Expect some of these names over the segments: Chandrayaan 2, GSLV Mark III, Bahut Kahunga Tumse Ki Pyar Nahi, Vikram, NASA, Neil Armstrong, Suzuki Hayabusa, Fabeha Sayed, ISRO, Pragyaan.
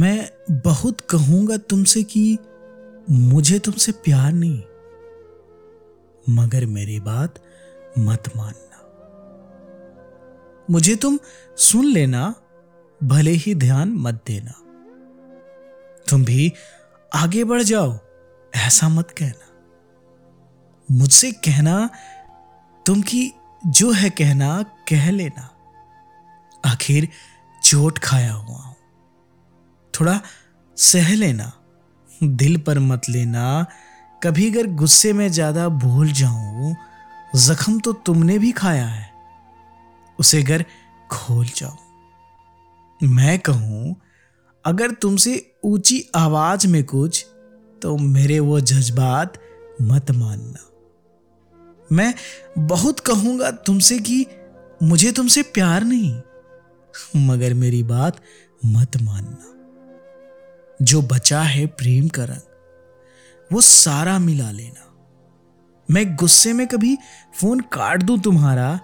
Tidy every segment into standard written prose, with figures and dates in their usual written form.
मैं बहुत कहूंगा तुमसे कि मुझे तुमसे प्यार नहीं, मगर मेरी बात मत मानना। मुझे तुम सुन लेना, भले ही ध्यान मत देना। तुम भी आगे बढ़ जाओ ऐसा मत कहना। मुझसे कहना तुम कि जो है कहना कह लेना। आखिर चोट खाया हुआ हूं, थोड़ा सह लेना। दिल पर मत लेना। कभी अगर गुस्से में ज्यादा भूल जाऊं, जख्म तो तुमने भी खाया है, उसे अगर खोल जाऊं। मैं कहूं अगर तुमसे ऊंची आवाज में कुछ, तो मेरे वो जज्बात मत मानना। मैं बहुत कहूंगा तुमसे कि मुझे तुमसे प्यार नहीं, मगर मेरी बात मत मानना। जो बचा है प्रेम का रंग, वो सारा मिला लेना। मैं गुस्से में कभी फोन काट दूं तुम्हारा,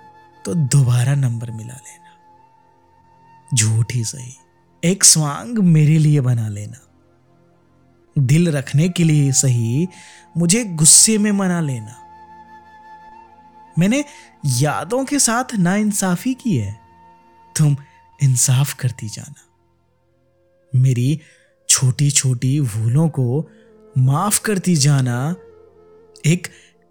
तो दोबारा नंबर मिला लेना। झूठ ही सही, एक स्वांग मेरे लिए बना लेना। दिल रखने के लिए सही, मुझे गुस्से में मना लेना। मैंने यादों के साथ नाइंसाफी की है, तुम इंसाफ करती जाना। मेरी छोटी छोटी भूलों को माफ करती जाना। एक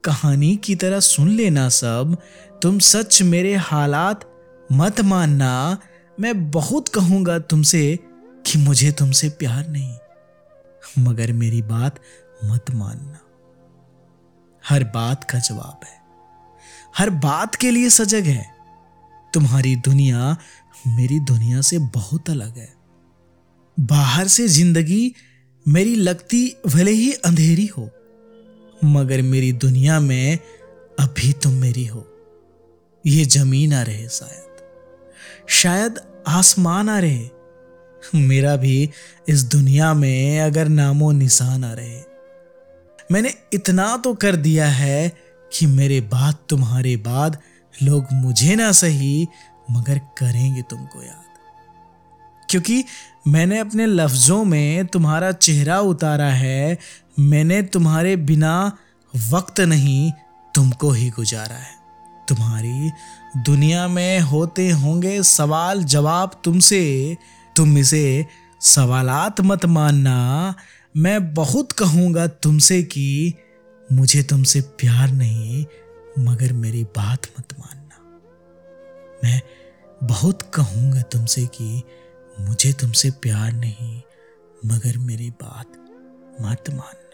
कहानी की तरह सुन लेना सब। तुम सच मेरे हालात मत मानना। मैं बहुत कहूंगा तुमसे कि मुझे तुमसे प्यार नहीं, मगर मेरी बात मत मानना। हर बात का जवाब है, हर बात के लिए सजग है। तुम्हारी दुनिया मेरी दुनिया से बहुत अलग है। बाहर से जिंदगी मेरी लगती भले ही अंधेरी हो, मगर मेरी दुनिया में अभी तुम मेरी हो। ये जमीन आ रहे, शायद आसमान आ रहे। मेरा भी इस दुनिया में अगर नामो निशान आ रहे। मैंने इतना तो कर दिया है कि मेरे बाद तुम्हारे बाद लोग मुझे ना सही, मगर करेंगे तुमको याद। क्योंकि मैंने अपने लफ्जों में तुम्हारा चेहरा उतारा है। मैंने तुम्हारे बिना वक्त नहीं, तुमको ही गुजारा है। तुम्हारी दुनिया में होते होंगे सवाल जवाब तुमसे। तुम इसे सवालात मत मानना। मैं बहुत कहूंगा तुमसे कि मुझे तुमसे प्यार नहीं, मगर मेरी बात मत मानना। मैं बहुत कहूंगा तुमसे कि मुझे तुमसे प्यार नहीं, मगर मेरी बात मत मानना।